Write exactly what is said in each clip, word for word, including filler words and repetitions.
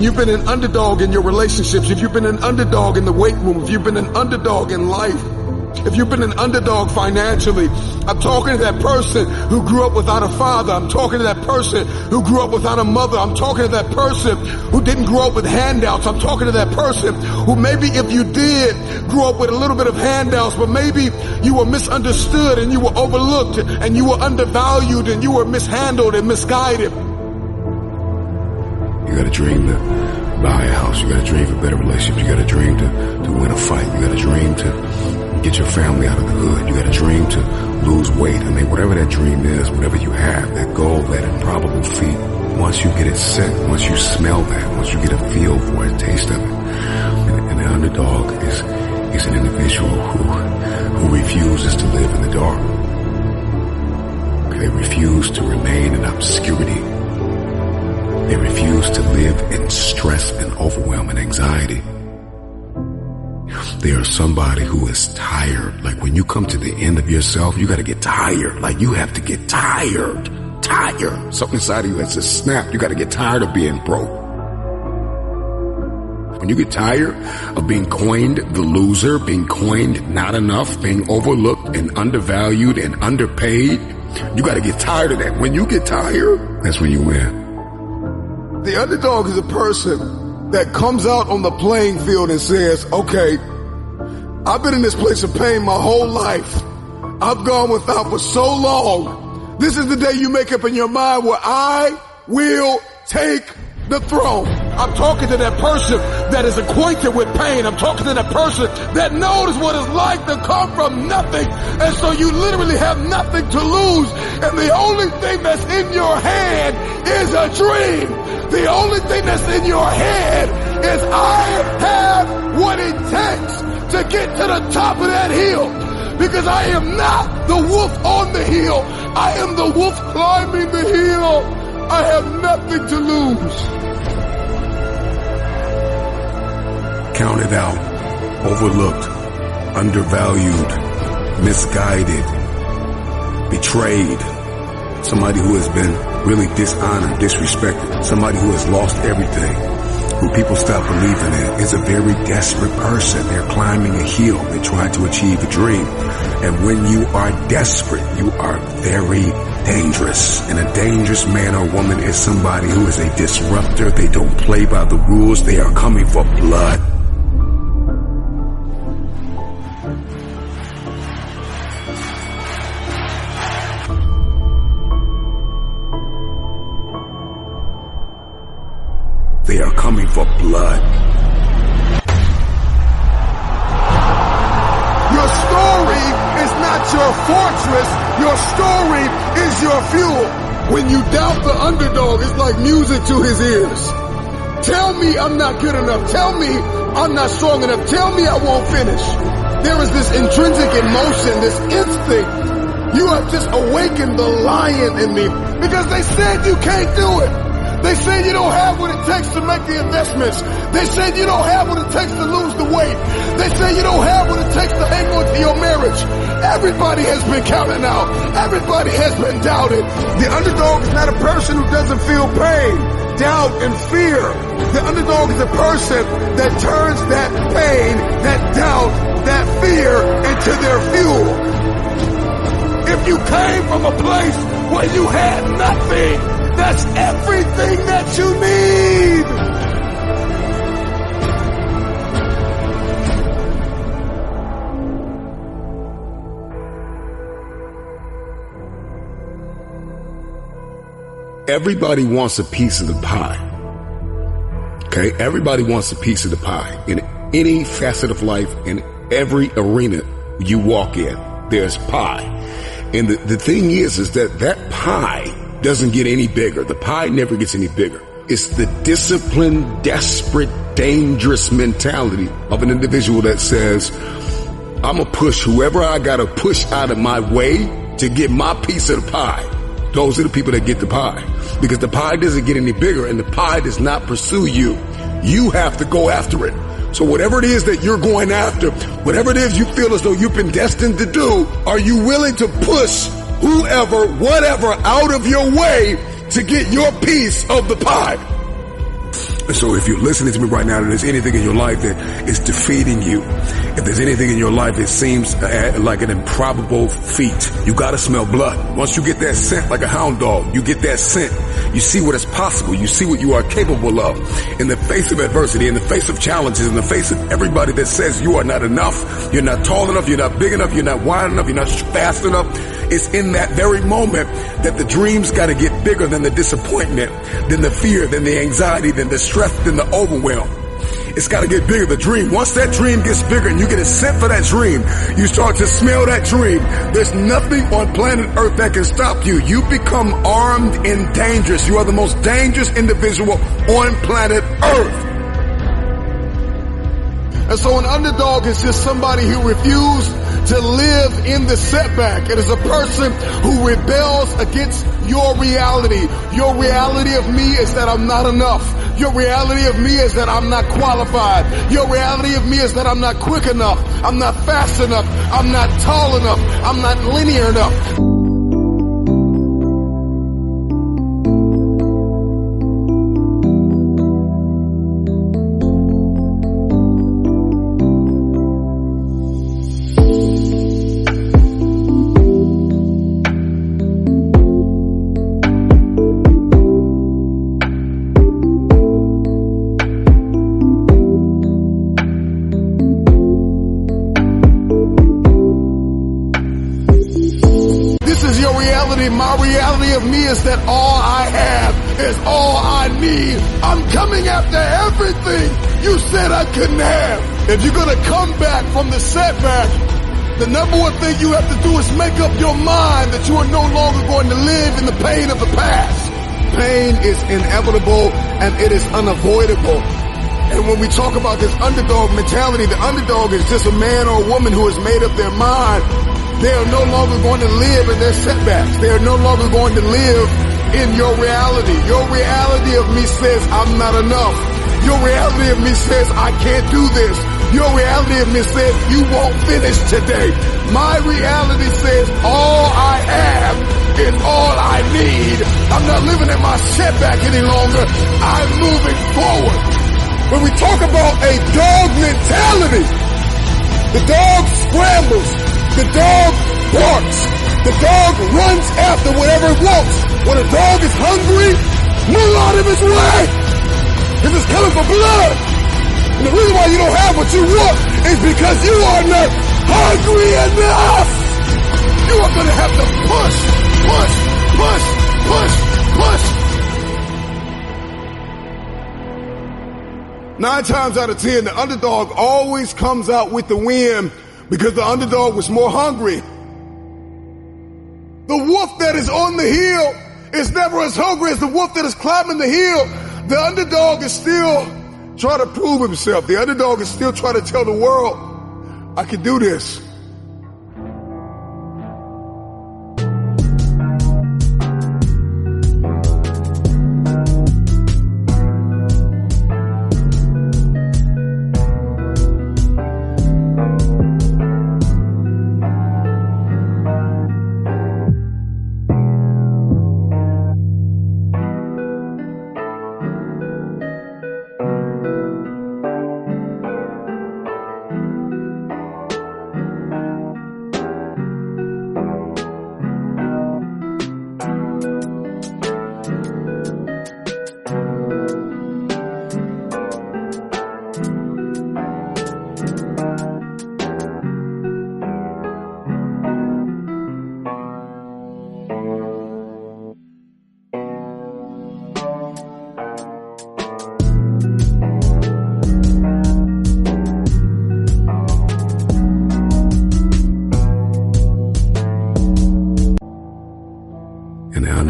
you've been an underdog in your relationships, if you've been an underdog in the weight room, if you've been an underdog in life, if you've been an underdog financially, I'm talking to that person who grew up without a father. I'm talking to that person who grew up without a mother. I'm talking to that person who didn't grow up with handouts. I'm talking to that person who maybe if you did grow up with a little bit of handouts, but maybe you were misunderstood and you were overlooked and you were undervalued and you were mishandled and misguided. You got a dream that buy a house, you got to dream for better relationships, you got to dream to, to win a fight, you got to dream to get your family out of the hood, you got to dream to lose weight. I mean, whatever that dream is, whatever you have, that goal, that improbable feat, once you get it set, once you smell that, once you get a feel for it, taste of it, and, and the underdog is, is an individual who, who refuses to live in the dark. They refuse to remain in obscurity. They refuse to live in stress and overwhelm and anxiety. They are somebody who is tired. Like when you come to the end of yourself, you got to get tired. Like you have to get tired. Tired. Something inside of you has to snap. You got to get tired of being broke. When you get tired of being coined the loser, being coined not enough, being overlooked and undervalued and underpaid, you got to get tired of that. When you get tired, that's when you win. The underdog is a person that comes out on the playing field and says, okay, I've been in this place of pain my whole life. I've gone without for so long. This is the day you make up in your mind where I will take the throne. I'm talking to that person that is acquainted with pain. I'm talking to that person that knows what it's like to come from nothing. And so you literally have nothing to lose. And the only thing that's in your hand is a dream. The only thing that's in your head is I have what it takes to get to the top of that hill, because I am not the wolf on the hill. I am the wolf climbing the hill. I have nothing to lose. Counted out, overlooked, undervalued, misguided, betrayed. Somebody who has been really dishonored, disrespected. Somebody who has lost everything, who people stop believing in, is a very desperate person. They're climbing a hill. They try to achieve a dream. And when you are desperate, you are very dangerous. And a dangerous man or woman is somebody who is a disruptor. They don't play by the rules. They are coming for blood. They are coming for blood. Your story is not your fortress. Your story is your fuel. When you doubt the underdog, it's like music to his ears. Tell me I'm not good enough. Tell me I'm not strong enough. Tell me I won't finish. There is this intrinsic emotion, this instinct. You have just awakened the lion in me, because they said you can't do it. They said you don't have what it takes to make the investments. They said you don't have what it takes to lose the weight. They said you don't have what it takes to hang on to your marriage. Everybody has been counted out. Everybody has been doubted. The underdog is not a person who doesn't feel pain, doubt, and fear. The underdog is a person that turns that pain, that doubt, that fear into their fuel. If you came from a place where you had nothing, that's everything that you need. Everybody wants a piece of the pie. Okay? Everybody wants a piece of the pie. In any facet of life, in every arena you walk in, there's pie. And the, the thing is, is that that pie doesn't get any bigger. The pie never gets any bigger. It's the disciplined, desperate, dangerous mentality of an individual that says, I'm going to push whoever I got to push out of my way to get my piece of the pie. Those are the people that get the pie, because the pie doesn't get any bigger and the pie does not pursue you. You have to go after it. So whatever it is that you're going after, whatever it is you feel as though you've been destined to do, are you willing to push whoever, whatever, out of your way to get your piece of the pie? So if you're listening to me right now and there's anything in your life that is defeating you, if there's anything in your life that seems uh, like an improbable feat, you gotta smell blood. Once you get that scent like a hound dog, you get that scent, you see what is possible, you see what you are capable of. In the face of adversity, in the face of challenges, in the face of everybody that says you are not enough, you're not tall enough, you're not big enough, you're not wide enough, you're not fast enough, it's in that very moment that the dreams gotta get bigger than the disappointment, than the fear, than the anxiety, than the stress, than the overwhelm. It's gotta get bigger, the dream. Once that dream gets bigger and you get a scent for that dream, you start to smell that dream. There's nothing on planet Earth that can stop you. You become armed and dangerous. You are the most dangerous individual on planet Earth. And so an underdog is just somebody who refused to live in the setback. It is a person who rebels against your reality. Your reality of me is that I'm not enough. Your reality of me is that I'm not qualified. Your reality of me is that I'm not quick enough. I'm not fast enough. I'm not tall enough. I'm not linear enough. My reality of me is that all I have is all I need. I'm coming after everything you said I couldn't have. If you're gonna come back from the setback, the number one thing you have to do is make up your mind that you are no longer going to live in the pain of the past. Pain is inevitable and it is unavoidable. And when we talk about this underdog mentality, the underdog is just a man or a woman who has made up their mind. They are no longer going to live in their setbacks. They are no longer going to live in your reality. Your reality of me says I'm not enough. Your reality of me says I can't do this. Your reality of me says you won't finish today. My reality says all I have is all I need. I'm not living in my setback any longer. I'm moving forward. When we talk about a dog mentality, the dog scrambles. The dog barks. The dog runs after whatever it wants. When a dog is hungry, move out of his way. If it's coming for blood. And the reason why you don't have what you want is because you are not hungry enough. You are going to have to push, push, push, push, push. Nine times out of ten, the underdog always comes out with the win. Because the underdog was more hungry. The wolf that is on the hill is never as hungry as the wolf that is climbing the hill. The underdog is still trying to prove himself. The underdog is still trying to tell the world, I can do this.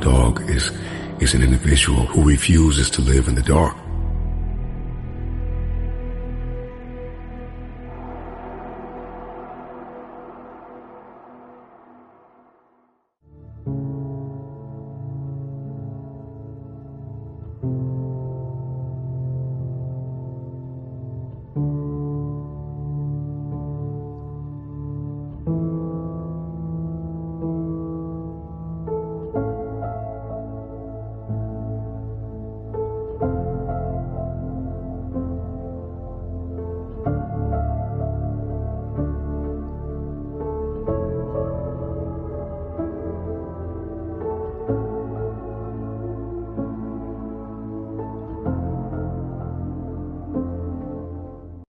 Dog is is an individual who refuses to live in the dark.